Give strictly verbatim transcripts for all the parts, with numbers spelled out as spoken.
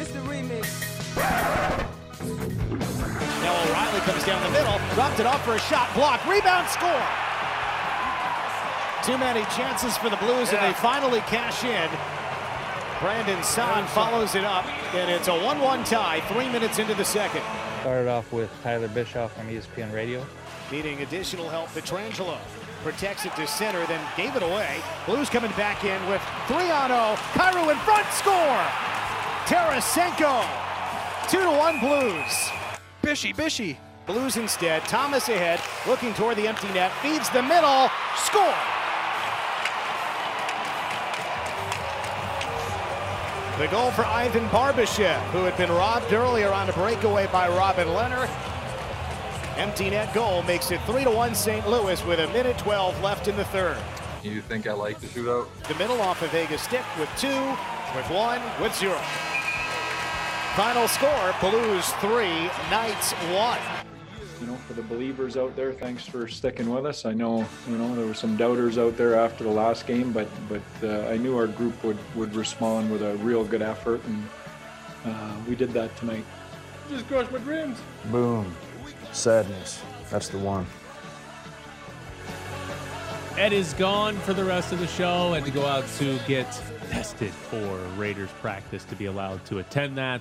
This is the remix. Now O'Reilly comes down the middle, dropped it off for a shot, block, rebound, score. Too many chances for the Blues, yeah. And they finally cash in. Brandon Saad follows it up, and it's a one one tie, three minutes into the second. Started off with Tyler Bischoff on E S P N Radio. Needing additional help, Pietrangelo protects it to center, then gave it away. Blues coming back in with three on oh. Cairo in front, score! Tarasenko, two to one Blues. Bishy, Bishy. Blues instead, Thomas ahead, looking toward the empty net, feeds the middle, score! The goal for Ivan Barbashev, who had been robbed earlier on a breakaway by Robin Lehner. Empty net goal makes it three to one Saint Louis with a minute twelve left in the third. You think I like the shootout? The middle off of Vegas stick with two, with one, with zero. Final score, Blues three, Knights one. You know, for the believers out there, thanks for sticking with us. I know, you know, there were some doubters out there after the last game, but but uh, I knew our group would would respond with a real good effort, and uh, we did that tonight. Just crushed my dreams. Boom. Sadness. That's the one. Ed is gone for the rest of the show, and to go out to get tested for Raiders practice to be allowed to attend that.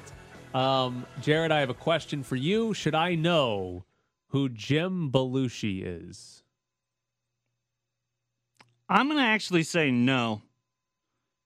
Um, Jared, I have a question for you. Should I know who Jim Belushi is? I'm going to actually say no.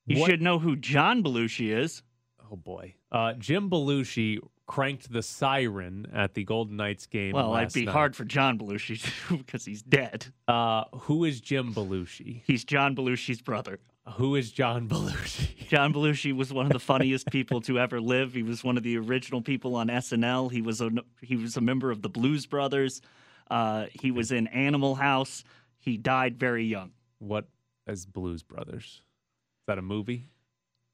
You what? Should know who John Belushi is. Oh, boy. Uh, Jim Belushi cranked the siren at the Golden Knights game Well, last it'd be night. Hard for John Belushi because he's dead. Uh, who is Jim Belushi? He's John Belushi's brother. Who is John Belushi? John Belushi was one of the funniest people to ever live. He was one of the original people on S N L. He was a, he was a member of the Blues Brothers. Uh, he was in Animal House. He died very young. What is Blues Brothers? Is that a movie?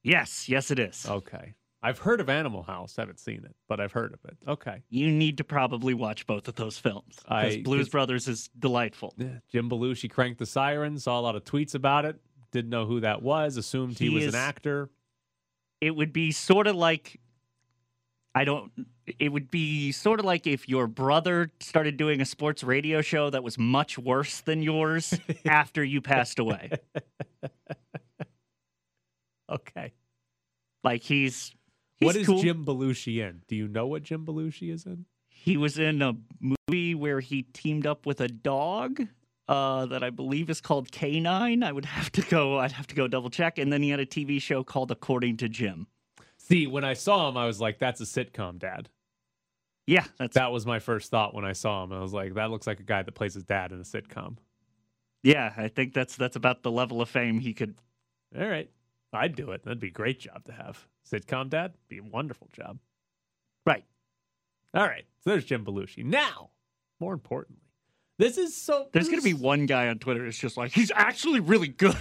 Yes. Yes, it is. Okay. I've heard of Animal House. I haven't seen it, but I've heard of it. Okay. You need to probably watch both of those films. Because Blues Brothers is delightful. Yeah, Jim Belushi cranked the siren, saw a lot of tweets about it. Didn't know who that was, assumed he, he was is, an actor. It would be sort of like, I don't, it would be sort of like if your brother started doing a sports radio show that was much worse than yours after you passed away. Okay. Like he's, he's What is cool. Jim Belushi in? Do you know what Jim Belushi is in? He was in a movie where he teamed up with a dog. Uh, that I believe is called K nine. I would have to go. I'd have to go double check. And then he had a T V show called According to Jim. See, when I saw him, I was like, "That's a sitcom dad." Yeah, that's that was my first thought when I saw him. I was like, "That looks like a guy that plays his dad in a sitcom." Yeah, I think that's that's about the level of fame he could. All right, I'd do it. That'd be a great job to have. Sitcom dad, be a wonderful job. Right. All right. So there's Jim Belushi. Now, more importantly. This is so... There's going to be one guy on Twitter that's just like, he's actually really good.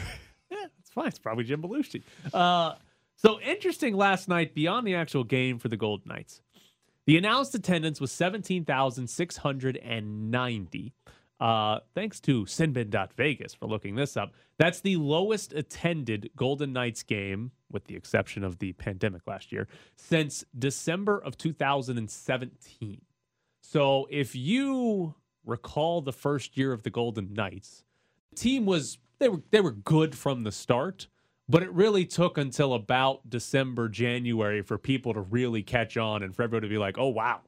Yeah, that's fine. It's probably Jim Belushi. Uh, so interesting last night beyond the actual game for the Golden Knights. The announced attendance was seventeen thousand six hundred ninety. Uh, thanks to Sinbin dot Vegas for looking this up. That's the lowest attended Golden Knights game, with the exception of the pandemic last year, since December of two thousand seventeen. So if you... recall the first year of the Golden Knights. The team was, they were they were good from the start, but it really took until about December, January for people to really catch on and for everyone to be like, oh, wow,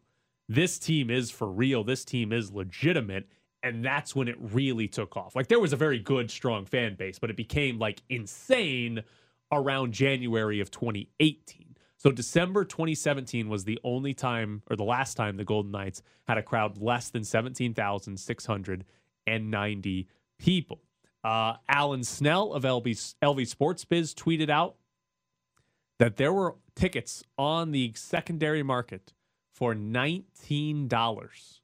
this team is for real. This team is legitimate. And that's when it really took off. Like there was a very good, strong fan base, but it became like insane around January of twenty eighteen. So December twenty seventeen was the only time, or the last time, the Golden Knights had a crowd less than seventeen thousand six hundred ninety people. Uh, Alan Snell of L V, L V Sports Biz tweeted out that there were tickets on the secondary market for nineteen dollars,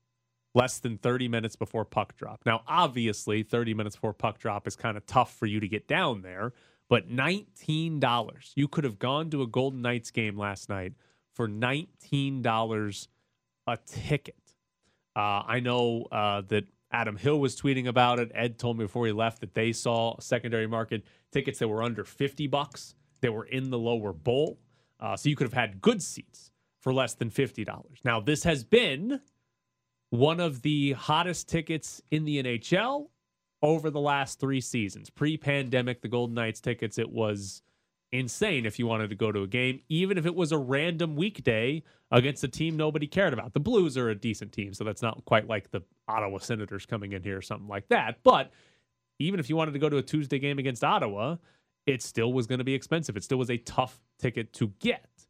less than thirty minutes before puck drop. Now, obviously, thirty minutes before puck drop is kind of tough for you to get down there. But nineteen dollars. You could have gone to a Golden Knights game last night for nineteen dollars a ticket. Uh, I know uh, that Adam Hill was tweeting about it. Ed told me before he left that they saw secondary market tickets that were under fifty bucks. They were in the lower bowl. Uh, so you could have had good seats for less than fifty dollars. Now, this has been one of the hottest tickets in the N H L over the last three seasons. Pre-pandemic, the Golden Knights tickets, it was insane if you wanted to go to a game, even if it was a random weekday against a team nobody cared about. The Blues are a decent team, so that's not quite like the Ottawa Senators coming in here or something like that. But even if you wanted to go to a Tuesday game against Ottawa, it still was going to be expensive. It still was a tough ticket to get.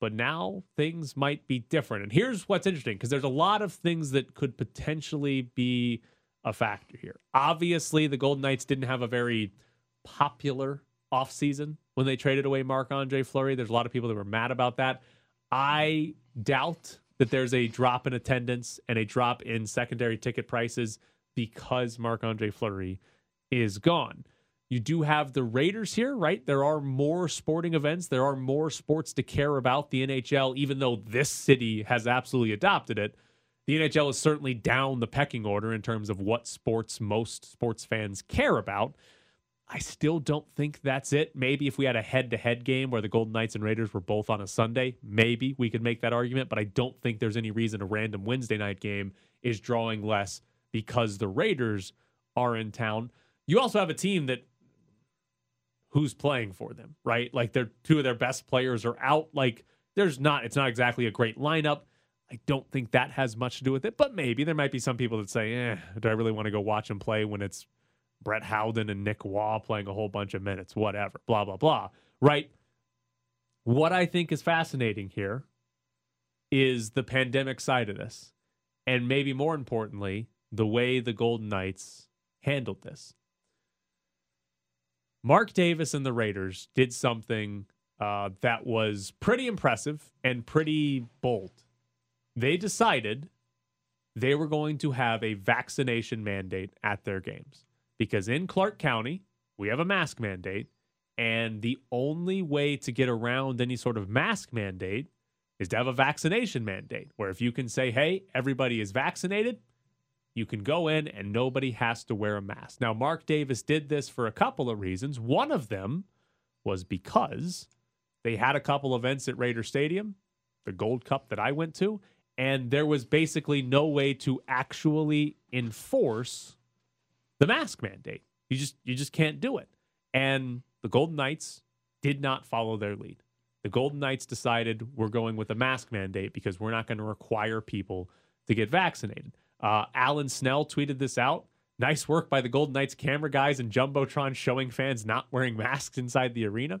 But now things might be different. And here's what's interesting, because there's a lot of things that could potentially be a factor here. Obviously, the Golden Knights didn't have a very popular offseason when they traded away Marc-Andre Fleury. There's a lot of people that were mad about that. I doubt that there's a drop in attendance and a drop in secondary ticket prices because Marc-Andre Fleury is gone. You do have the Raiders here, right? There are more sporting events. There are more sports to care about. The N H L, even though this city has absolutely adopted it, the N H L is certainly down the pecking order in terms of what sports most sports fans care about. I still don't think that's it. Maybe if we had a head-to-head game where the Golden Knights and Raiders were both on a Sunday, maybe we could make that argument, but I don't think there's any reason a random Wednesday night game is drawing less because the Raiders are in town. You also have a team that who's playing for them, right? Like they're two of their best players are out. Like there's not, it's not exactly a great lineup. I don't think that has much to do with it, but maybe there might be some people that say, eh, do I really want to go watch them play when it's Brett Howden and Nick Waugh playing a whole bunch of minutes, whatever, blah, blah, blah, right? What I think is fascinating here is the pandemic side of this. And maybe more importantly, the way the Golden Knights handled this. Mark Davis and the Raiders did something uh, that was pretty impressive and pretty bold. They decided they were going to have a vaccination mandate at their games because in Clark County, we have a mask mandate, and the only way to get around any sort of mask mandate is to have a vaccination mandate, where if you can say, hey, everybody is vaccinated, you can go in and nobody has to wear a mask. Now, Mark Davis did this for a couple of reasons. One of them was because they had a couple events at Raider Stadium, the Gold Cup that I went to, and there was basically no way to actually enforce the mask mandate. You just, you just can't do it. And the Golden Knights did not follow their lead. The Golden Knights decided we're going with a mask mandate because we're not going to require people to get vaccinated. Uh, Alan Snell tweeted this out. Nice work by the Golden Knights camera guys and Jumbotron showing fans not wearing masks inside the arena.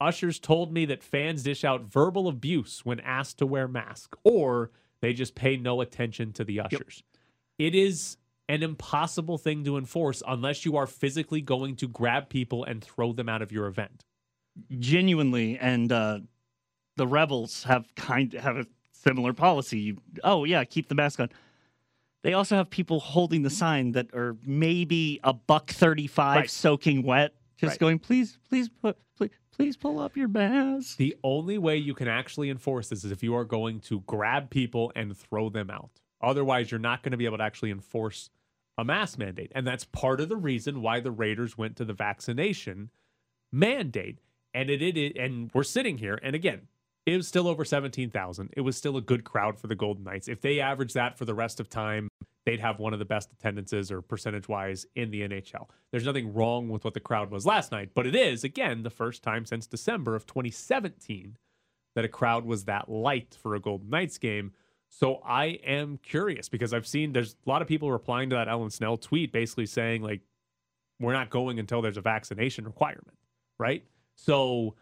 Ushers told me that fans dish out verbal abuse when asked to wear masks, or they just pay no attention to the ushers. Yep. It is an impossible thing to enforce unless you are physically going to grab people and throw them out of your event. Genuinely, and uh, the Rebels have kind have a similar policy. You, oh, yeah, keep the mask on. They also have people holding the sign that are maybe a buck thirty-five, right, soaking wet, just right, going, please, please, put, please, please pull up your mask. The only way you can actually enforce this is if you are going to grab people and throw them out. Otherwise, you're not going to be able to actually enforce a mask mandate. And that's part of the reason why the Raiders went to the vaccination mandate. And it, it, it and we're sitting here, and again, it was still over seventeen thousand. It was still a good crowd for the Golden Knights. If they averaged that for the rest of time, they'd have one of the best attendances or percentage-wise in the N H L. There's nothing wrong with what the crowd was last night, but it is, again, the first time since December of twenty seventeen that a crowd was that light for a Golden Knights game. So I am curious, because I've seen there's a lot of people replying to that Ellen Snell tweet basically saying, like, we're not going until there's a vaccination requirement, right? So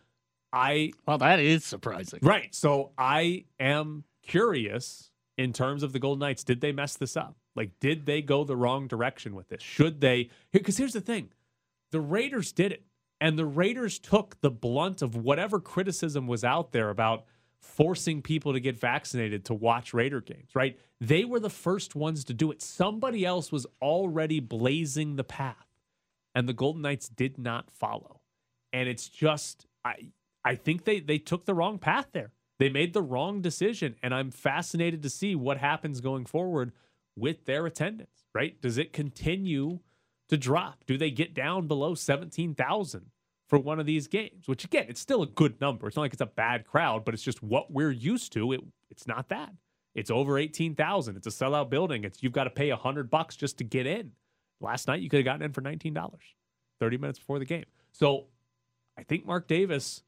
I well, that is surprising. Right. So I am curious in terms of the Golden Knights. Did they mess this up? Like, did they go the wrong direction with this? Should they? Because here's the thing. The Raiders did it. And the Raiders took the brunt of whatever criticism was out there about forcing people to get vaccinated to watch Raider games, right? They were the first ones to do it. Somebody else was already blazing the path. And the Golden Knights did not follow. And it's just, I, I think they, they took the wrong path there. They made the wrong decision, and I'm fascinated to see what happens going forward with their attendance, right? Does it continue to drop? Do they get down below seventeen thousand for one of these games, which, again, it's still a good number. It's not like it's a bad crowd, but it's just what we're used to. It, it's not that. It's over eighteen thousand. It's a sellout building. It's you've got to pay one hundred bucks just to get in. Last night, you could have gotten in for nineteen dollars, thirty minutes before the game. So I think Mark Davis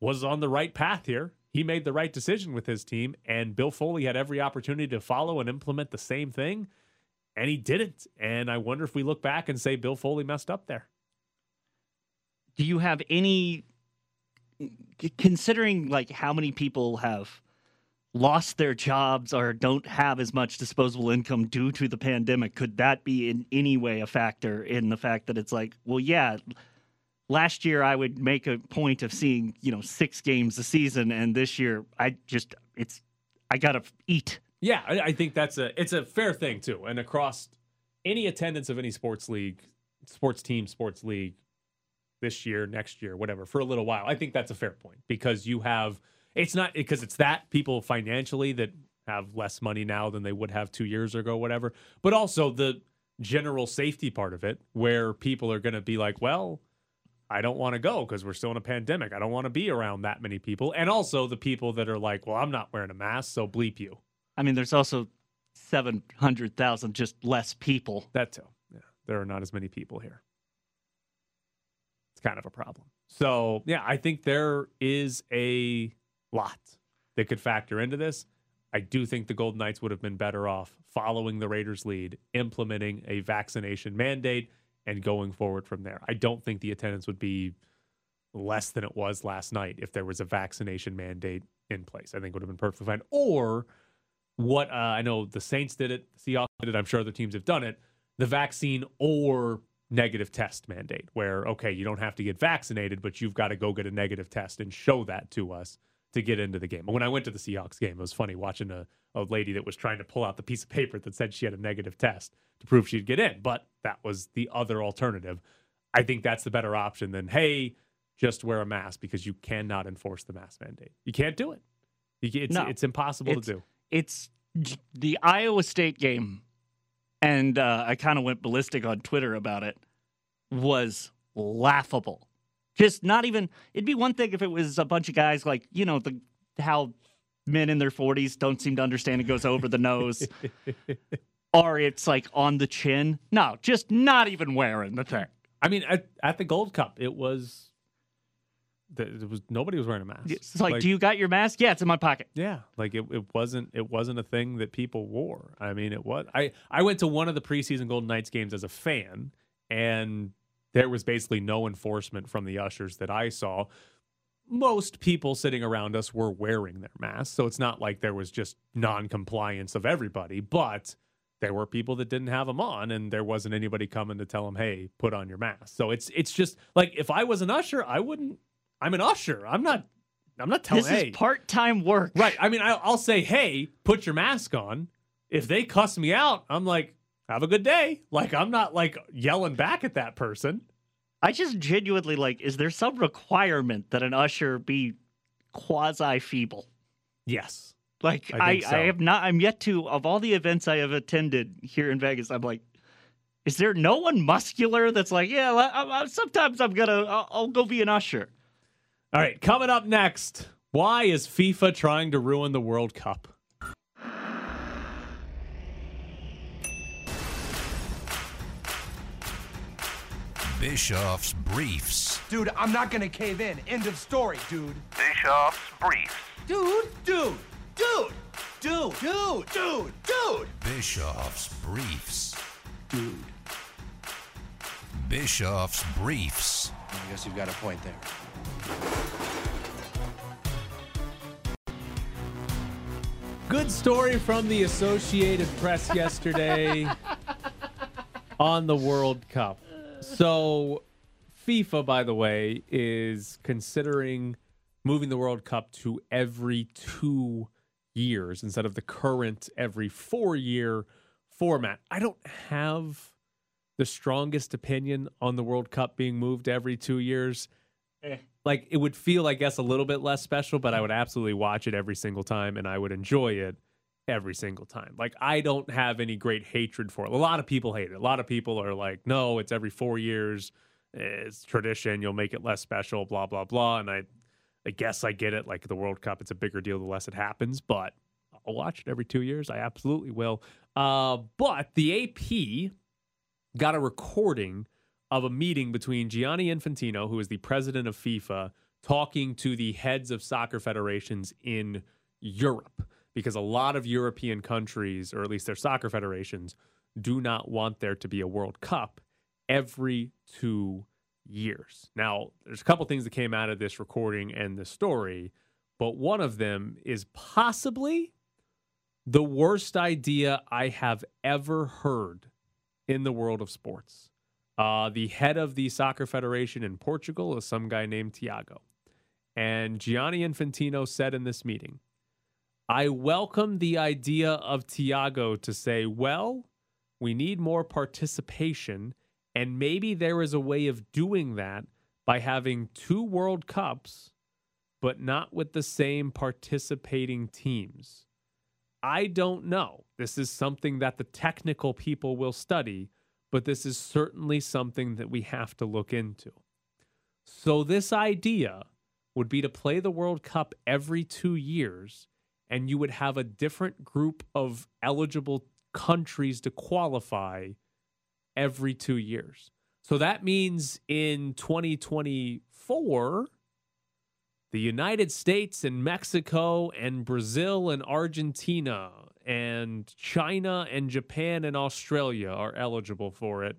was on the right path here. He made the right decision with his team, and Bill Foley had every opportunity to follow and implement the same thing, and he didn't. And I wonder if we look back and say Bill Foley messed up there. Do you have any, considering like how many people have lost their jobs or don't have as much disposable income due to the pandemic, could that be in any way a factor in the fact that it's like, well, yeah, last year I would make a point of seeing, you know, six games a season, and this year I just, it's, I gotta eat. Yeah, I, I think that's a, it's a fair thing too. And across any attendance of any sports league, sports team, sports league, this year, next year, whatever, for a little while. I think that's a fair point because you have, it's not because it's that people financially that have less money now than they would have two years ago, whatever, but also the general safety part of it where people are going to be like, well, I don't want to go because we're still in a pandemic. I don't want to be around that many people. And also the people that are like, well, I'm not wearing a mask, so bleep you. I mean, there's also seven hundred thousand just less people. That too. Yeah. There are not as many people here. Kind of a problem. So, yeah, I think there is a lot that could factor into this. I do think the Golden Knights would have been better off following the Raiders' lead, implementing a vaccination mandate, and going forward from there. I don't think the attendance would be less than it was last night if there was a vaccination mandate in place. I think it would have been perfectly fine. Or what uh, I know the Saints did it, the Seahawks did it, I'm sure other teams have done it, the vaccine or negative test mandate where, okay, you don't have to get vaccinated, but you've got to go get a negative test and show that to us to get into the game. When I went to the Seahawks game, it was funny watching a, a lady that was trying to pull out the piece of paper that said she had a negative test to prove she'd get in, but that was the other alternative. I think that's the better option than, hey, just wear a mask because you cannot enforce the mask mandate. You can't do it. You, it's, no, it's impossible it's, to do. It's the Iowa State game. And uh, I kind of went ballistic on Twitter about it, was laughable. Just not even, it'd be one thing if it was a bunch of guys like, you know, the how men in their forties don't seem to understand it goes over the nose. Or it's like on the chin. No, just not even wearing the thing. I mean, at, at the Gold Cup, it was, it was nobody was wearing a mask. It's like, like, do you got your mask? Yeah, it's in my pocket. Yeah, like it, it wasn't it wasn't a thing that people wore. I mean, it was. I, I went to one of the preseason Golden Knights games as a fan, and there was basically no enforcement from the ushers that I saw. Most people sitting around us were wearing their masks, so it's not like there was just non-compliance of everybody, but there were people that didn't have them on, and there wasn't anybody coming to tell them, hey, put on your mask. So it's it's just, like, if I was an usher, I wouldn't. I'm an usher. I'm not. I'm not telling. This is hey. part-time work, right? I mean, I'll, I'll say, "Hey, put your mask on." If they cuss me out, I'm like, "Have a good day." Like, I'm not like yelling back at that person. I just genuinely like. Is there some requirement that an usher be quasi-feeble? Yes. Like I, I, so. I have not. I'm yet to. Of all the events I have attended here in Vegas, I'm like, is there no one muscular that's like, yeah? I, I, sometimes I'm gonna. I'll, I'll go be an usher. All right, coming up next, why is FIFA trying to ruin the World Cup? Bischoff's Briefs. Dude, I'm not going to cave in. End of story, dude. Bischoff's Briefs. Dude, dude, dude, dude, dude, dude, dude. Bischoff's Briefs. Dude. Bischoff's Briefs. I guess you've got a point there. Good story from the Associated Press yesterday on the World Cup. So FIFA, by the way, is considering moving the World Cup to every two years instead of the current every four-year format. I don't have the strongest opinion on the World Cup being moved every two years. Eh. Like, it would feel, I guess, a little bit less special, but I would absolutely watch it every single time, and I would enjoy it every single time. Like, I don't have any great hatred for it. A lot of people hate it. A lot of people are like, no, it's every four years. it's tradition, you'll make it less special, blah, blah, blah. And I, I guess I get it. Like the World Cup, it's a bigger deal the less it happens, but I'll watch it every two years. I absolutely will. Uh, but the A P got a recording of a meeting between Gianni Infantino, who is the president of FIFA, talking to the heads of soccer federations in Europe, because a lot of European countries, or at least their soccer federations, do not want there to be a World Cup every two years. Now, there's a couple things that came out of this recording and the story, but one of them is possibly the worst idea I have ever heard in the world of sports. Uh, the head of the soccer federation in Portugal is some guy named Tiago. And Gianni Infantino said in this meeting, I welcome the idea of Tiago to say, well, we need more participation, and maybe there is a way of doing that by having two World Cups, but not with the same participating teams. I don't know. This is something that the technical people will study, but this is certainly something that we have to look into. So this idea would be to play the World Cup every two years, and you would have a different group of eligible countries to qualify every two years. So that means in twenty twenty-four, the United States and Mexico and Brazil and Argentina and China and Japan and Australia are eligible for it,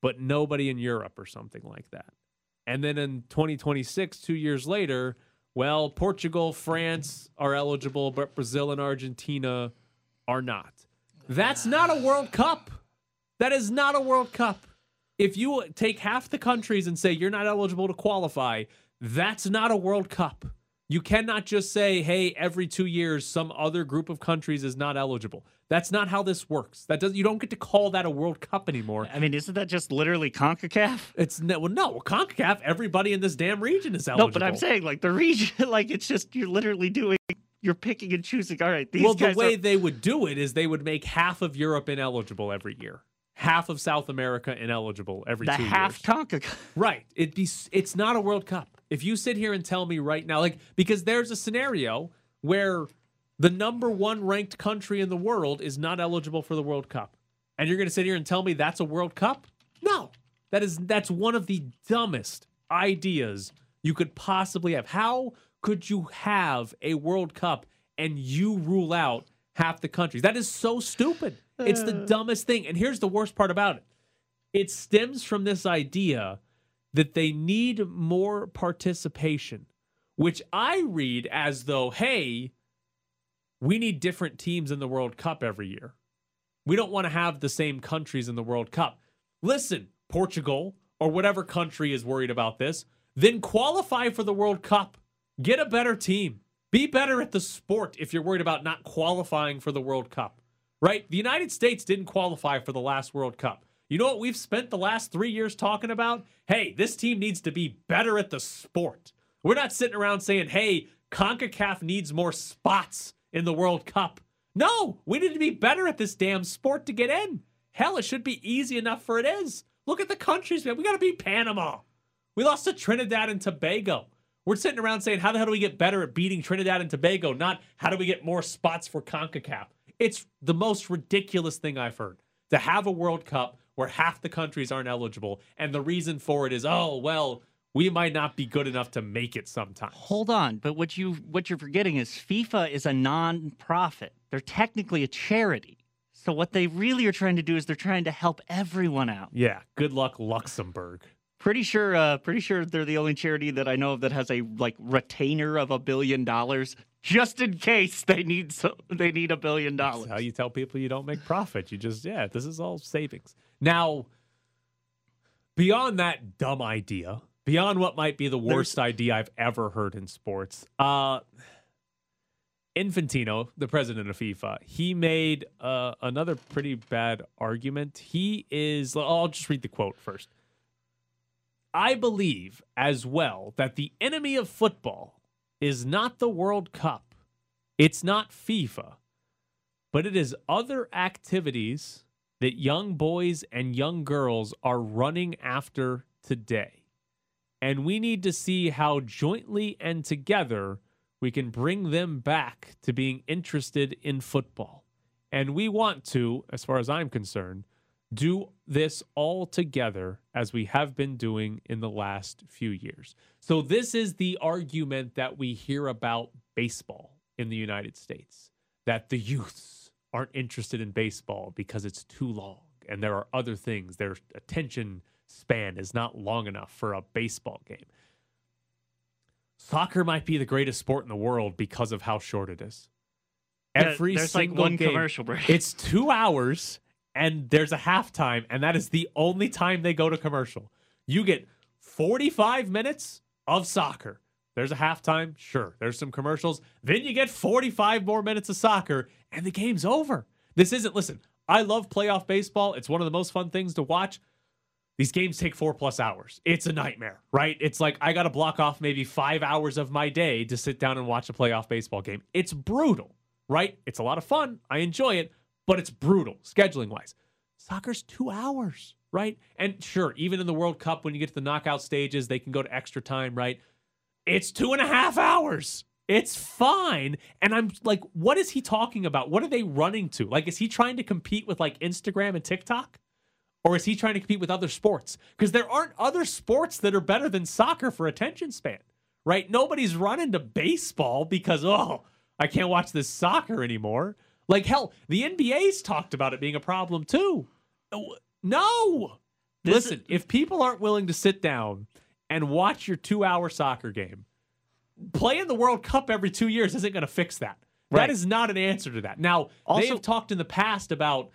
but nobody in Europe or something like that. And then in twenty twenty-six, two years later, well, Portugal, France are eligible, but Brazil and Argentina are not. That's not a World Cup. That is not a World Cup. If you take half the countries and say you're not eligible to qualify, that's not a World Cup. You cannot just say, hey, every two years, some other group of countries is not eligible. That's not how this works. That doesn't, you don't get to call that a World Cup anymore. I mean, isn't that just literally CONCACAF? It's no, well, no, CONCACAF, everybody in this damn region is eligible. No, but I'm saying, like, the region, like, it's just, you're literally doing, you're picking and choosing. All right, these well, guys Well, the way are... they would do it is they would make half of Europe ineligible every year. Half of South America ineligible every the two years. The half CONCACAF. Right. It'd be, it's not a World Cup. If you sit here and tell me right now, like, because there's a scenario where the number one ranked country in the world is not eligible for the World Cup, and you're going to sit here and tell me that's a World Cup? No, that is, that's one of the dumbest ideas you could possibly have. How could you have a World Cup and you rule out half the countries? That is so stupid. It's the dumbest thing. And here's the worst part about it. It stems from this idea that they need more participation, which I read as though, hey, we need different teams in the World Cup every year. We don't want to have the same countries in the World Cup. Listen, Portugal, or whatever country is worried about this, then qualify for the World Cup. Get a better team. Be better at the sport if you're worried about not qualifying for the World Cup, right? The United States didn't qualify for the last World Cup. You know what we've spent the last three years talking about? Hey, this team needs to be better at the sport. We're not sitting around saying, hey, CONCACAF needs more spots in the World Cup. No, we need to be better at this damn sport to get in. Hell, it should be easy enough for it is. Look at the countries, man. We got to beat Panama. We lost to Trinidad and Tobago. We're sitting around saying, how the hell do we get better at beating Trinidad and Tobago? Not how do we get more spots for CONCACAF? It's the most ridiculous thing I've heard. To have a World Cup where half the countries aren't eligible, and the reason for it is, oh, well, we might not be good enough to make it sometimes. Hold on, but what, you, what you're forgetting is FIFA is a non-profit. They're technically a charity. So what they really are trying to do is they're trying to help everyone out. Yeah, good luck, Luxembourg. Pretty sure, uh, pretty sure they're the only charity that I know of that has a like retainer of a billion dollars, just in case they need so they need a billion dollars. That's how you tell people you don't make profit. You just yeah, this is all savings. Now, beyond that dumb idea, beyond what might be the worst There's... idea I've ever heard in sports, uh, Infantino, the president of FIFA, he made uh, another pretty bad argument. He is. I'll just read the quote first. I believe as well that the enemy of football is not the World Cup. It's not FIFA, but it is other activities that young boys and young girls are running after today. And we need to see how jointly and together we can bring them back to being interested in football. And we want to, as far as I'm concerned, do this all together as we have been doing in the last few years. So this is the argument that we hear about baseball in the United States, that the youths aren't interested in baseball because it's too long and there are other things. Their attention span is not long enough for a baseball game. Soccer might be the greatest sport in the world because of how short it is. Every yeah, there's single like one game, commercial break. It's two hours and there's a halftime, and that is the only time they go to commercial. You get forty-five minutes of soccer. There's a halftime, sure. There's some commercials. Then you get forty-five more minutes of soccer, and the game's over. This isn't, listen, I love playoff baseball. It's one of the most fun things to watch. These games take four plus hours. It's a nightmare, right? It's like I got to block off maybe five hours of my day to sit down and watch a playoff baseball game. It's brutal, right? It's a lot of fun. I enjoy it, but it's brutal scheduling-wise. Soccer's two hours, right? And sure, even in the World Cup, when you get to the knockout stages, they can go to extra time, right? It's two and a half hours. It's fine. And I'm like, what is he talking about? What are they running to? Like, is he trying to compete with like Instagram and TikTok? Or is he trying to compete with other sports? Because there aren't other sports that are better than soccer for attention span, right? Nobody's running to baseball because, oh, I can't watch this soccer anymore. Like, hell, the N B A's talked about it being a problem too. No! This Listen, is- if people aren't willing to sit down and watch your two-hour soccer game, playing the World Cup every two years isn't going to fix that. Right. That is not an answer to that. Now, also, they've talked in the past about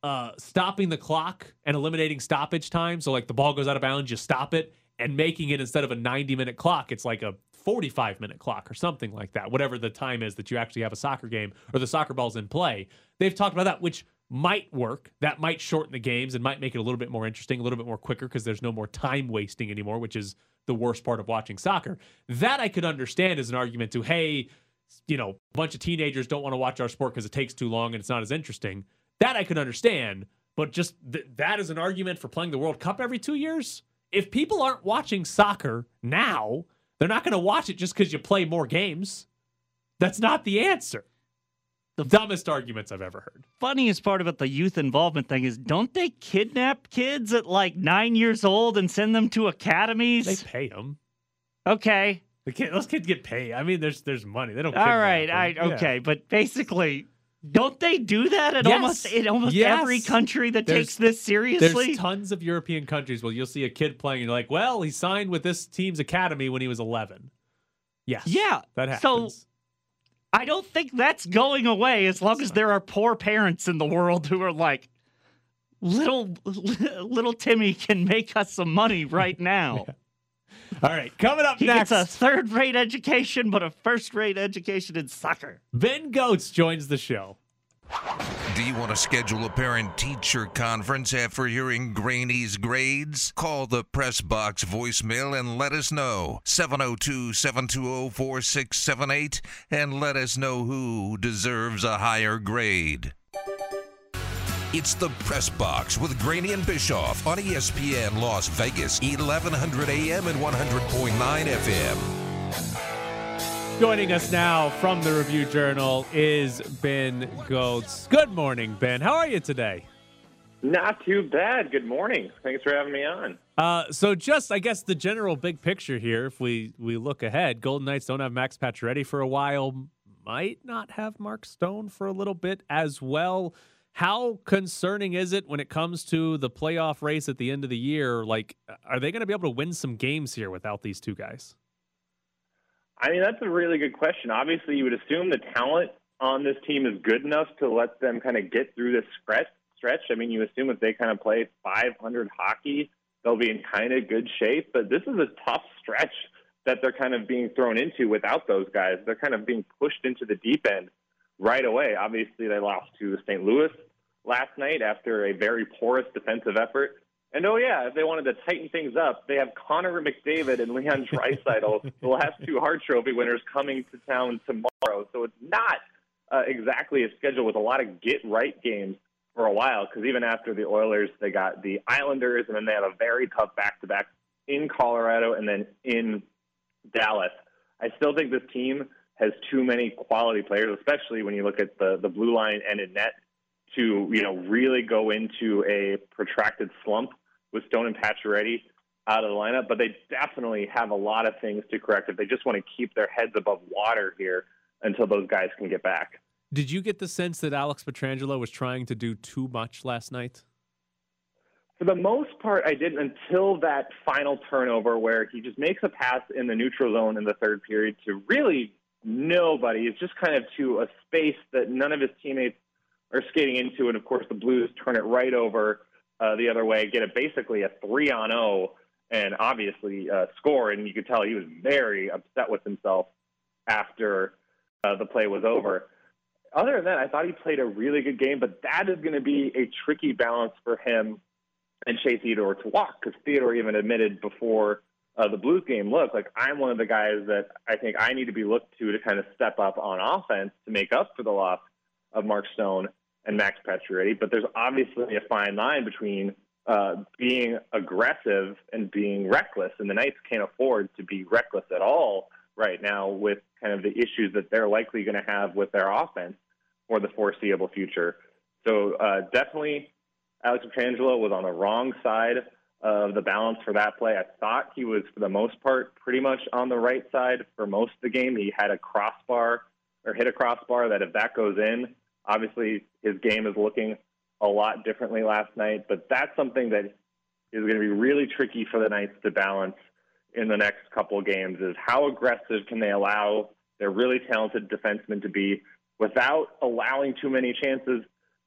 Uh, stopping the clock and eliminating stoppage time. So like the ball goes out of bounds, you stop it, and making it, instead of a ninety minute clock, it's like a forty-five minute clock or something like that, whatever the time is that you actually have a soccer game or the soccer ball's in play. They've talked about that, which might work. That might shorten the games and might make it a little bit more interesting, a little bit more quicker, because there's no more time wasting anymore, which is the worst part of watching soccer. That I could understand as an argument to, hey, you know, a bunch of teenagers don't want to watch our sport because it takes too long and it's not as interesting. That I could understand, but just th- that is an argument for playing the World Cup every two years? If people aren't watching soccer now, they're not going to watch it just because you play more games. That's not the answer. The dumbest arguments I've ever heard. Funniest part about the youth involvement thing is, don't they kidnap kids at like nine years old and send them to academies? They pay them. Okay. The kid, those kids get paid. I mean, there's there's money. They don't kidnap All right. I, okay, yeah. But basically, don't they do that in yes. almost in almost yes. every country that there's, takes this seriously? There's tons of European countries where you'll see a kid playing and you're like, well, he signed with this team's academy when he was eleven. Yes. Yeah. That happens. So I don't think that's going away as long as there are poor parents in the world who are like, little, little Timmy can make us some money right now. Yeah. All right, coming up he next. It's a third-rate education, but a first-rate education in soccer. Ben Gotz joins the show. Do you want to schedule a parent-teacher conference after hearing Granny's grades? Call the Press Box voicemail and let us know. seven oh two, seven two oh, four six seven eight and let us know who deserves a higher grade. It's the Press Box with Graney and Bischoff on E S P N Las Vegas, eleven hundred A M and one hundred point nine F M. Joining us now from the Review Journal is Ben Gotz. Good morning, Ben. How are you today? Not too bad. Good morning. Thanks for having me on. Uh, so just, I guess, the general big picture here, if we, we look ahead, Golden Knights don't have Max Pacioretty for a while, might not have Mark Stone for a little bit as well. How concerning is it when it comes to the playoff race at the end of the year? Like, are they going to be able to win some games here without these two guys? I mean, that's a really good question. Obviously, you would assume the talent on this team is good enough to let them kind of get through this stretch. I mean, you assume if they kind of play five hundred hockey, they'll be in kind of good shape. But this is a tough stretch that they're kind of being thrown into without those guys. They're kind of being pushed into the deep end right away. Obviously, they lost to Saint Louis last night after a very porous defensive effort. And, oh, yeah, if they wanted to tighten things up, they have Connor McDavid and Leon Draisaitl, the last two Hart Trophy winners, coming to town tomorrow. So it's not uh, exactly a schedule with a lot of get-right games for a while, because even after the Oilers, they got the Islanders, and then they have a very tough back-to-back in Colorado, and then in Dallas. I still think this team has too many quality players, especially when you look at the, the blue line and in net, to, you know, really go into a protracted slump with Stone and Pacioretty out of the lineup. But they definitely have a lot of things to correct if they just want to keep their heads above water here until those guys can get back. Did you get the sense that Alex Pietrangelo was trying to do too much last night? For the most part, I didn't, until that final turnover where he just makes a pass in the neutral zone in the third period to really nobody. It's just kind of to a space that none of his teammates are skating into. And, of course, the Blues turn it right over uh, the other way, get it basically a three on oh, and obviously uh, score. And you could tell he was very upset with himself after uh, the play was over. Other than that, I thought he played a really good game, but that is going to be a tricky balance for him and Chase Theodore to walk, because Theodore even admitted before uh, the Blues game, look, like, I'm one of the guys that I think I need to be looked to to kind of step up on offense to make up for the loss of Mark Stone and Max Pacioretty. But there's obviously a fine line between uh, being aggressive and being reckless, and the Knights can't afford to be reckless at all right now with kind of the issues that they're likely going to have with their offense for the foreseeable future. So uh, definitely Alex Pietrangelo was on the wrong side of the balance for that play. I thought he was, for the most part, pretty much on the right side for most of the game. He had a crossbar or hit a crossbar that if that goes in, obviously his game is looking a lot differently last night. But that's something that is going to be really tricky for the Knights to balance in the next couple of games, is how aggressive can they allow their really talented defensemen to be without allowing too many chances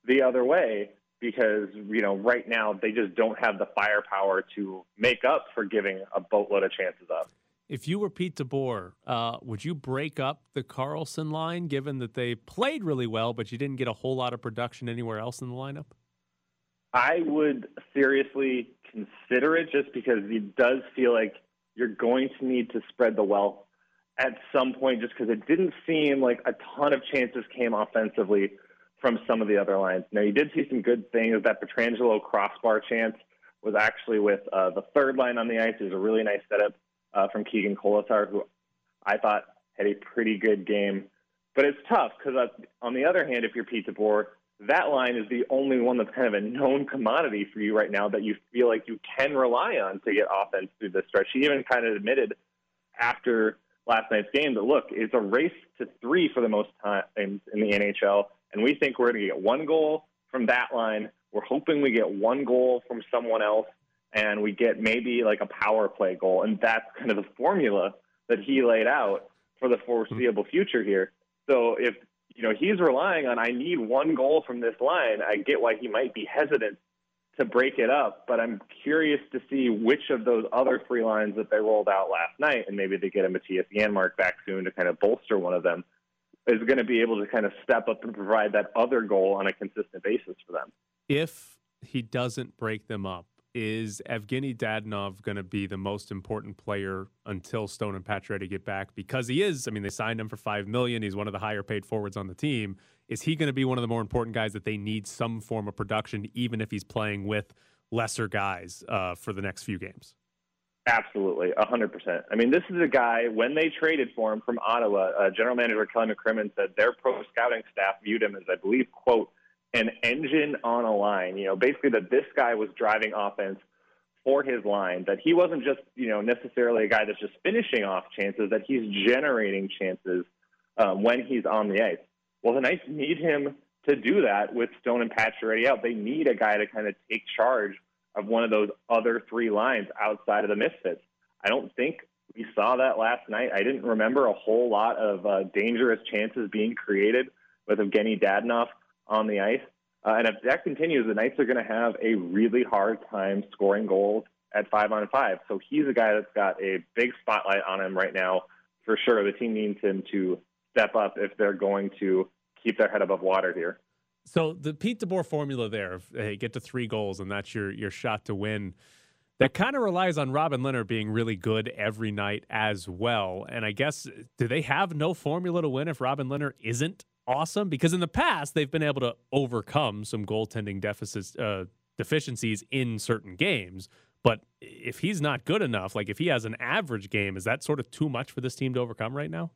the other way, because, you know, right now they just don't have the firepower to make up for giving a boatload of chances up. If you were Pete DeBoer, uh, would you break up the Carlson line, given that they played really well, but you didn't get a whole lot of production anywhere else in the lineup? I would seriously consider it, just because it does feel like you're going to need to spread the wealth at some point, just because it didn't seem like a ton of chances came offensively from some of the other lines. Now, you did see some good things. That Pietrangelo crossbar chance was actually with uh, the third line on the ice. It was a really nice setup uh, from Keegan Colasar, who I thought had a pretty good game. But it's tough, because uh, on the other hand, if you're Pete DeBoer, that line is the only one that's kind of a known commodity for you right now that you feel like you can rely on to get offense through the stretch. He even kind of admitted after last night's game that, look, it's a race to three for the most time in the N H L, and we think we're going to get one goal from that line. We're hoping we get one goal from someone else, and we get maybe like a power play goal. And that's kind of the formula that he laid out for the foreseeable future here. So if you know, he's relying on, I need one goal from this line, I get why he might be hesitant to break it up, but I'm curious to see which of those other three lines that they rolled out last night, and maybe they get a Matthias Janmark back soon to kind of bolster one of them, is going to be able to kind of step up and provide that other goal on a consistent basis for them. If he doesn't break them up, is Evgeny Dadonov going to be the most important player until Stone and Pacioretty get back? Because he is. I mean, they signed him for five million dollars. He's one of the higher-paid forwards on the team. Is he going to be one of the more important guys that they need some form of production, even if he's playing with lesser guys uh, for the next few games? Absolutely, one hundred percent. I mean, this is a guy, when they traded for him from Ottawa, uh, General Manager Kelly McCrimmon said their pro scouting staff viewed him as, I believe, quote, an engine on a line, you know, basically that this guy was driving offense for his line, that he wasn't just, you know, necessarily a guy that's just finishing off chances, that he's generating chances um, when he's on the ice. Well, the Knights need him to do that with Stone and Pacioretty out. They need a guy to kind of take charge of one of those other three lines outside of the Misfits. I don't think we saw that last night. I didn't remember a whole lot of uh, dangerous chances being created with Evgeny Dadonov on the ice. Uh, and if that continues, the Knights are going to have a really hard time scoring goals at five on five. So he's a guy that's got a big spotlight on him right now, for sure. The team needs him to step up if they're going to keep their head above water here. So the Pete DeBoer formula there, of, hey, get to three goals and that's your, your shot to win, that kind of relies on Robin Lehner being really good every night as well. And I guess, do they have no formula to win if Robin Lehner isn't awesome? Because in the past, they've been able to overcome some goaltending deficits, uh, deficiencies in certain games, But if he's not good enough, like if he has an average game, is that sort of too much for this team to overcome right now?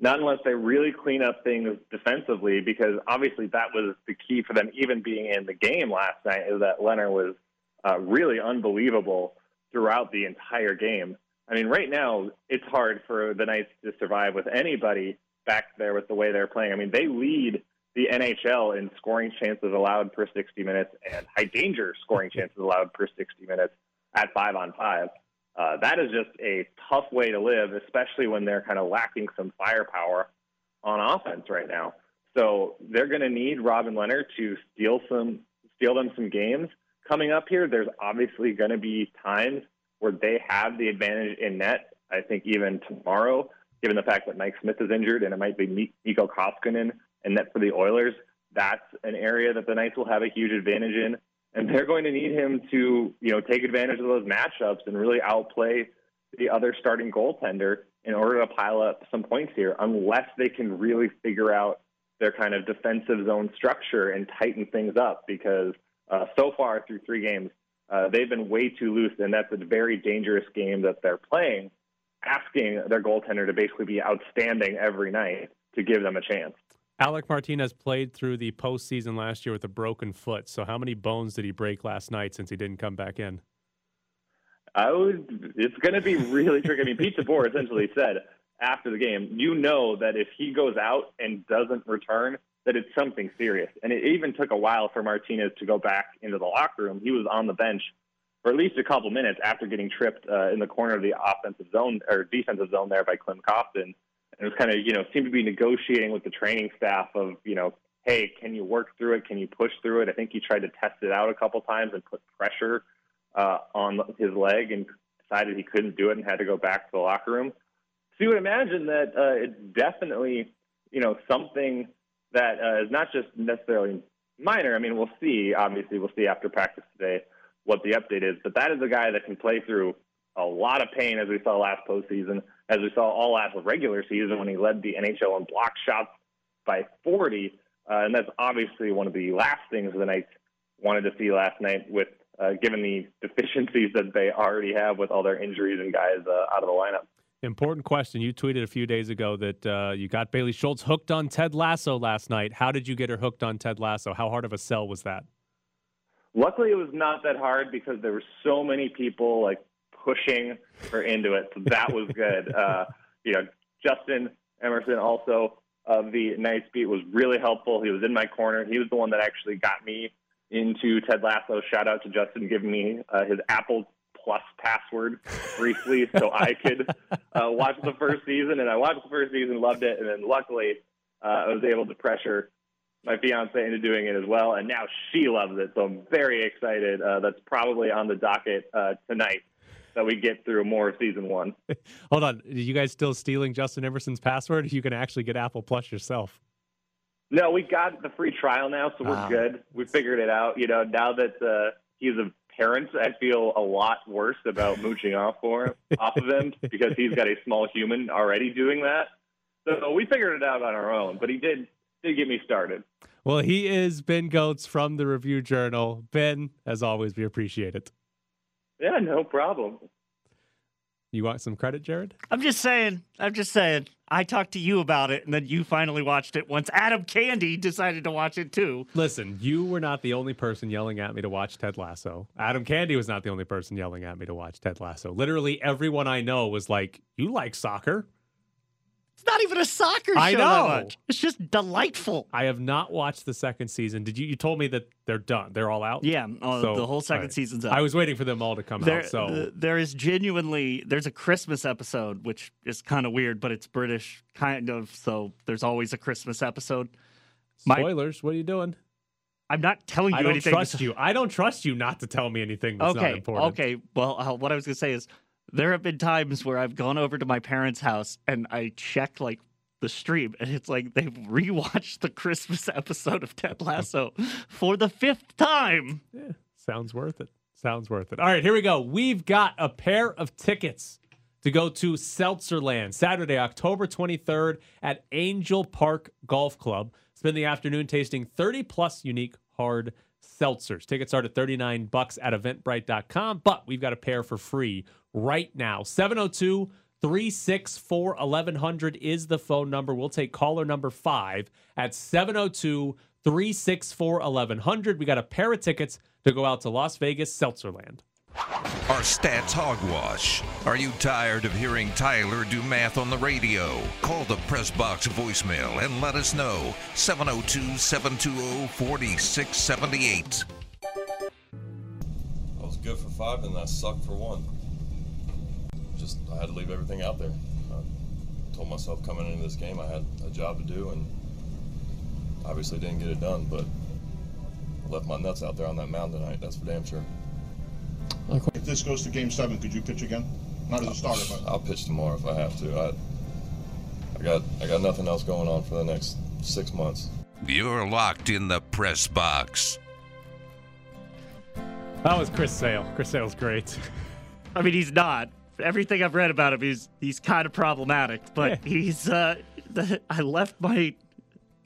Not unless they really clean up things defensively, because obviously that was the key for them even being in the game last night, is that Leonard was uh, really unbelievable throughout the entire game. I mean, right now, it's hard for the Knights to survive with anybody back there with the way they're playing. I mean, they lead the N H L in scoring chances allowed per sixty minutes and high-danger scoring chances allowed per sixty minutes at five on five. Uh, that is just a tough way to live, especially when they're kind of lacking some firepower on offense right now. So they're going to need Robin Lehner to steal some, steal them some games. Coming up here, there's obviously going to be times where they have the advantage in net. I think even tomorrow, given the fact that Mike Smith is injured and it might be Mikko Koskinen and net for the Oilers, that's an area that the Knights will have a huge advantage in. And they're going to need him to, you know, take advantage of those matchups and really outplay the other starting goaltender in order to pile up some points here, unless they can really figure out their kind of defensive zone structure and tighten things up. Because uh, so far through three games, uh, they've been way too loose, and that's a very dangerous game that they're playing, asking their goaltender to basically be outstanding every night to give them a chance. Alec Martinez played through the postseason last year with a broken foot. So how many bones did he break last night since he didn't come back in? I would, it's going to be really tricky. I mean, Pete DeBoer essentially said after the game, you know that if he goes out and doesn't return, that it's something serious. And it even took a while for Martinez to go back into the locker room. He was on the bench for at least a couple minutes after getting tripped uh, in the corner of the offensive zone or defensive zone there by Klim Costin. It was kind of, you know, seemed to be negotiating with the training staff of, you know, hey, can you work through it? Can you push through it? I think he tried to test it out a couple times and put pressure uh, on his leg and decided he couldn't do it and had to go back to the locker room. So you would imagine that uh, it's definitely, you know, something that uh, is not just necessarily minor. I mean, we'll see. Obviously, we'll see after practice today what the update is. But that is a guy that can play through a lot of pain, as we saw last postseason, as we saw all last regular season when he led the N H L in block shots by forty. Uh, and that's obviously one of the last things the Knights wanted to see last night, with uh, given the deficiencies that they already have with all their injuries and guys uh, out of the lineup. Important question. You tweeted a few days ago that uh, you got Bailey Schultz hooked on Ted Lasso last night. How did you get her hooked on Ted Lasso? How hard of a sell was that? Luckily, it was not that hard because there were so many people, like, pushing her into it. So that was good. Uh, you know, Justin Emerson, also of the Knights beat, was really helpful. He was in my corner. He was the one that actually got me into Ted Lasso. Shout out to Justin giving me uh, his Apple Plus password briefly so I could uh, watch the first season. And I watched the first season, loved it. And then luckily uh, I was able to pressure my fiance into doing it as well. And now she loves it. So I'm very excited. Uh, that's probably on the docket uh, tonight, that we get through more of season one. Hold on. Are you guys still stealing Justin Emerson's password? You can actually get Apple Plus yourself. No, we got the free trial now, so we're ah. good. We figured it out. You know, now that uh, he's a parent, I feel a lot worse about mooching off for off of him because he's got a small human already doing that. So we figured it out on our own, but he did did get me started. Well, he is Ben Gotz from the Review Journal. Ben, as always, we appreciate it. Yeah, no problem. You want some credit, Jared? I'm just saying. I'm just saying. I talked to you about it, and then you finally watched it once Adam Candy decided to watch it, too. Listen, you were not the only person yelling at me to watch Ted Lasso. Adam Candy was not the only person yelling at me to watch Ted Lasso. Literally everyone I know was like, you like soccer? It's not even a soccer show. I know. That much. It's just delightful. I have not watched the second season. Did you? You told me that they're done. They're all out. Yeah, uh, so, the whole second right. season's out. I was waiting for them all to come there, out. So th- there is genuinely there's a Christmas episode, which is kind of weird, but it's British kind of. So there's always a Christmas episode. Spoilers. My, what are you doing? I'm not telling you I don't anything. Trust to, you. I don't trust you not to tell me anything that's okay, not important. Okay. Well, uh, what I was gonna say is, there have been times where I've gone over to my parents' house and I check like the stream, and it's like they've rewatched the Christmas episode of Ted Lasso for the fifth time. Yeah, sounds worth it. Sounds worth it. All right, here we go. We've got a pair of tickets to go to Seltzerland Saturday, October twenty-third at Angel Park Golf Club. Spend the afternoon tasting thirty plus unique hard seltzers. Tickets are to thirty-nine bucks at eventbrite dot com, but we've got a pair for free right now. seven oh two, three six four, eleven hundred is the phone number. We'll take caller number five at seven oh two, three six four, eleven hundred. We got a pair of tickets to go out to Las Vegas, Seltzerland. Are stats hogwash? Are you tired of hearing Tyler do math on the radio? Call the press box voicemail and let us know. seven oh two, seven two zero, four six seven eight. I was good for five and I sucked for one. Just, I had to leave everything out there. I told myself coming into this game I had a job to do and obviously didn't get it done, but I left my nuts out there on that mound tonight, that's for damn sure. If this goes to game seven, could you pitch again? Not as a starter, but I'll pitch tomorrow if I have to. I, I got, I got nothing else going on for the next six months. You're locked in the press box. That was Chris Sale. Chris Sale's great. I mean, he's not. Everything I've read about him, he's he's kind of problematic. But yeah. he's. Uh, the, I left my.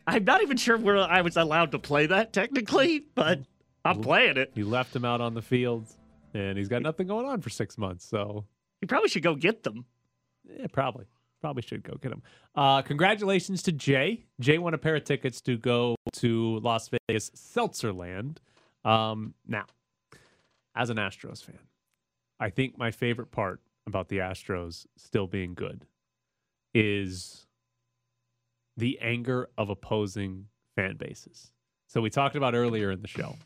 I'm not even sure where I was allowed to play that technically, but I'm playing it. You left him out on the field. And he's got nothing going on for six months, so... You probably should go get them. Yeah, probably. Probably should go get them. Uh, congratulations to Jay. Jay won a pair of tickets to go to Las Vegas, Seltzerland. Um, now, as an Astros fan, I think my favorite part about the Astros still being good is the anger of opposing fan bases. So we talked about earlier in the show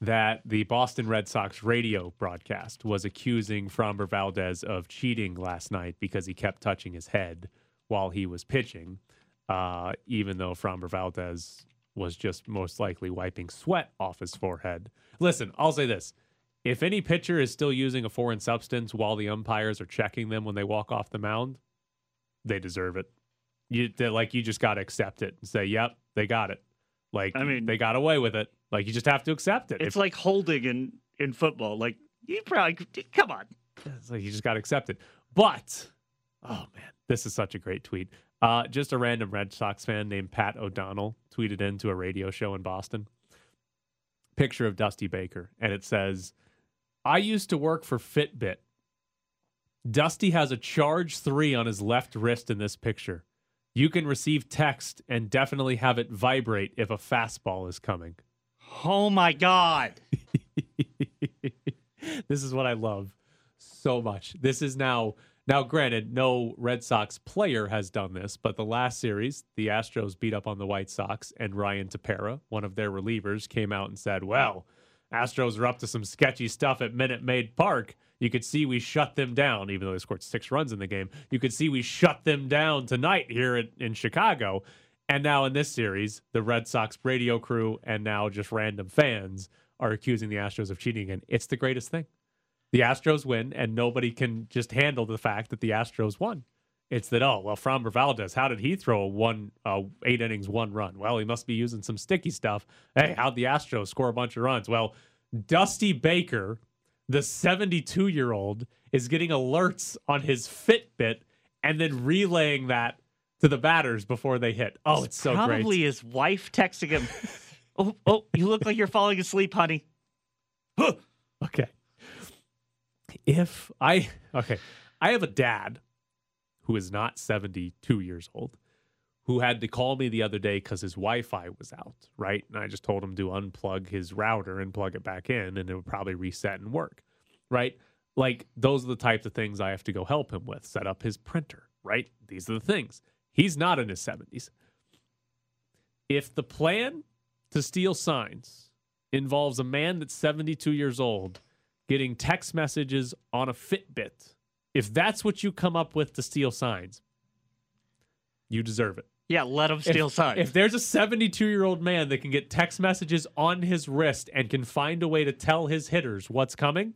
that the Boston Red Sox radio broadcast was accusing Framber Valdez of cheating last night because he kept touching his head while he was pitching, uh, even though Framber Valdez was just most likely wiping sweat off his forehead. Listen, I'll say this. If any pitcher is still using a foreign substance while the umpires are checking them when they walk off the mound, they deserve it. You, like, you just got to accept it and say, yep, they got it. Like, I mean, they got away with it. Like, you just have to accept it. It's if, like holding in, in football. Like, you probably, come on. It's like, you just got to accept it. But, oh, man, this is such a great tweet. Uh, just a random Red Sox fan named Pat O'Donnell tweeted into a radio show in Boston. Picture of Dusty Baker. And it says, I used to work for Fitbit. Dusty has a charge three on his left wrist in this picture. You can receive text and definitely have it vibrate if a fastball is coming. Oh, my God. This is what I love so much. This is now, now granted, no Red Sox player has done this, but the last series, the Astros beat up on the White Sox, and Ryan Tepera, one of their relievers, came out and said, well, Astros are up to some sketchy stuff at Minute Maid Park. You could see we shut them down, even though they scored six runs in the game. You could see we shut them down tonight here in, in Chicago. And now in this series, the Red Sox radio crew and now just random fans are accusing the Astros of cheating. And it's the greatest thing. The Astros win, and nobody can just handle the fact that the Astros won. It's that, oh, well, Framber Valdez, how did he throw a one, uh, eight innings, one run? Well, he must be using some sticky stuff. Hey, how'd the Astros score a bunch of runs? Well, Dusty Baker, the seventy-two-year-old, is getting alerts on his Fitbit and then relaying that to the batters before they hit. Oh, it's so probably great. Probably his wife texting him. oh, oh, you look like you're falling asleep, honey. Okay. If I, okay. I have a dad who is not seventy-two years old who had to call me the other day because his Wi-Fi was out, right? And I just told him to unplug his router and plug it back in and it would probably reset and work, right? Like, those are the types of things I have to go help him with. Set up his printer, right? These are the things. He's not in his seventies. If the plan to steal signs involves a man that's seventy-two years old getting text messages on a Fitbit, if that's what you come up with to steal signs, you deserve it. Yeah, let him steal if, signs. If there's a seventy-two-year-old man that can get text messages on his wrist and can find a way to tell his hitters what's coming,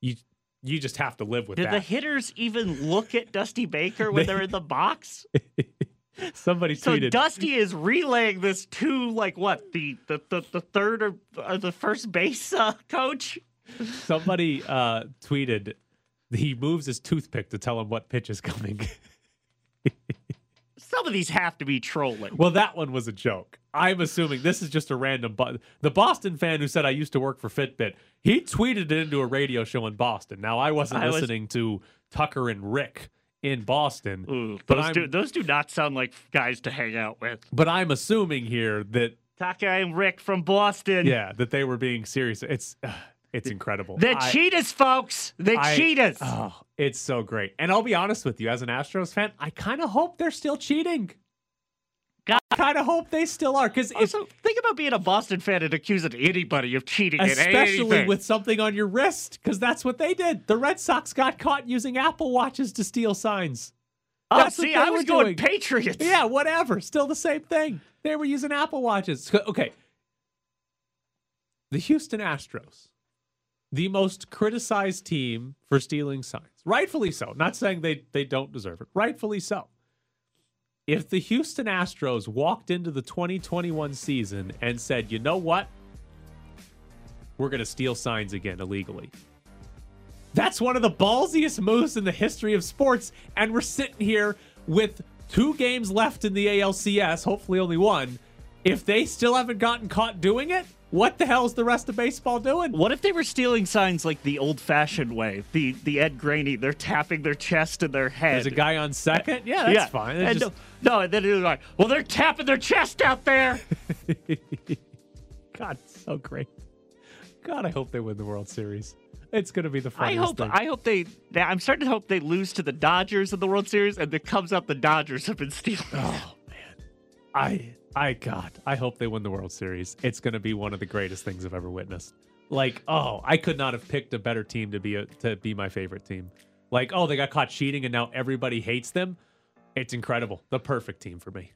you you just have to live with Did that. Did the hitters even look at Dusty Baker when they, they're in the box? Somebody so tweeted. So Dusty is relaying this to, like, what, the the, the, the third or uh, the first base uh, coach? Somebody uh, tweeted, he moves his toothpick to tell him what pitch is coming. Some of these have to be trolling. Well, that one was a joke. I'm assuming this is just a random... Bo- the Boston fan who said I used to work for Fitbit, he tweeted it into a radio show in Boston. Now, I wasn't I listening was... to Tucker and Rick in Boston. Ooh, but those, do, those do not sound like guys to hang out with. But I'm assuming here that... Tucker and Rick from Boston. Yeah, that they were being serious. It's... Uh, It's incredible. The I, cheetahs, folks. The I, cheetahs. Oh, it's so great. And I'll be honest with you, as an Astros fan, I kind of hope they're still cheating. God. I kind of hope they still are. Because also, think about being a Boston fan and accusing anybody of cheating, especially with something on your wrist. Because that's what they did. The Red Sox got caught using Apple Watches to steal signs. That's oh, see, I was going Patriots. Yeah, whatever. Still the same thing. They were using Apple Watches. Okay. The Houston Astros. The most criticized team for stealing signs. Rightfully so. Not saying they, they don't deserve it. Rightfully so. If the Houston Astros walked into the twenty twenty-one season and said, you know what? We're going to steal signs again illegally. That's one of the ballsiest moves in the history of sports. And we're sitting here with two games left in the A L C S. Hopefully only one. If they still haven't gotten caught doing it, what the hell is the rest of baseball doing? What if they were stealing signs like the old-fashioned way, the the Ed Graney? They're tapping their chest and their head. There's a guy on second? Yeah, that's yeah. fine. And just... No, and then it was like, well, they're tapping their chest out there. God, it's so great. God, I hope they win the World Series. It's going to be the funnest I hope, thing. I hope they, they... I'm starting to hope they lose to the Dodgers in the World Series, and it comes out the Dodgers have been stealing. Oh, man. I... I, God, I hope they win the World Series. It's going to be one of the greatest things I've ever witnessed. Like, oh, I could not have picked a better team to be a, to be my favorite team. Like, oh, they got caught cheating and now everybody hates them. It's incredible. The perfect team for me.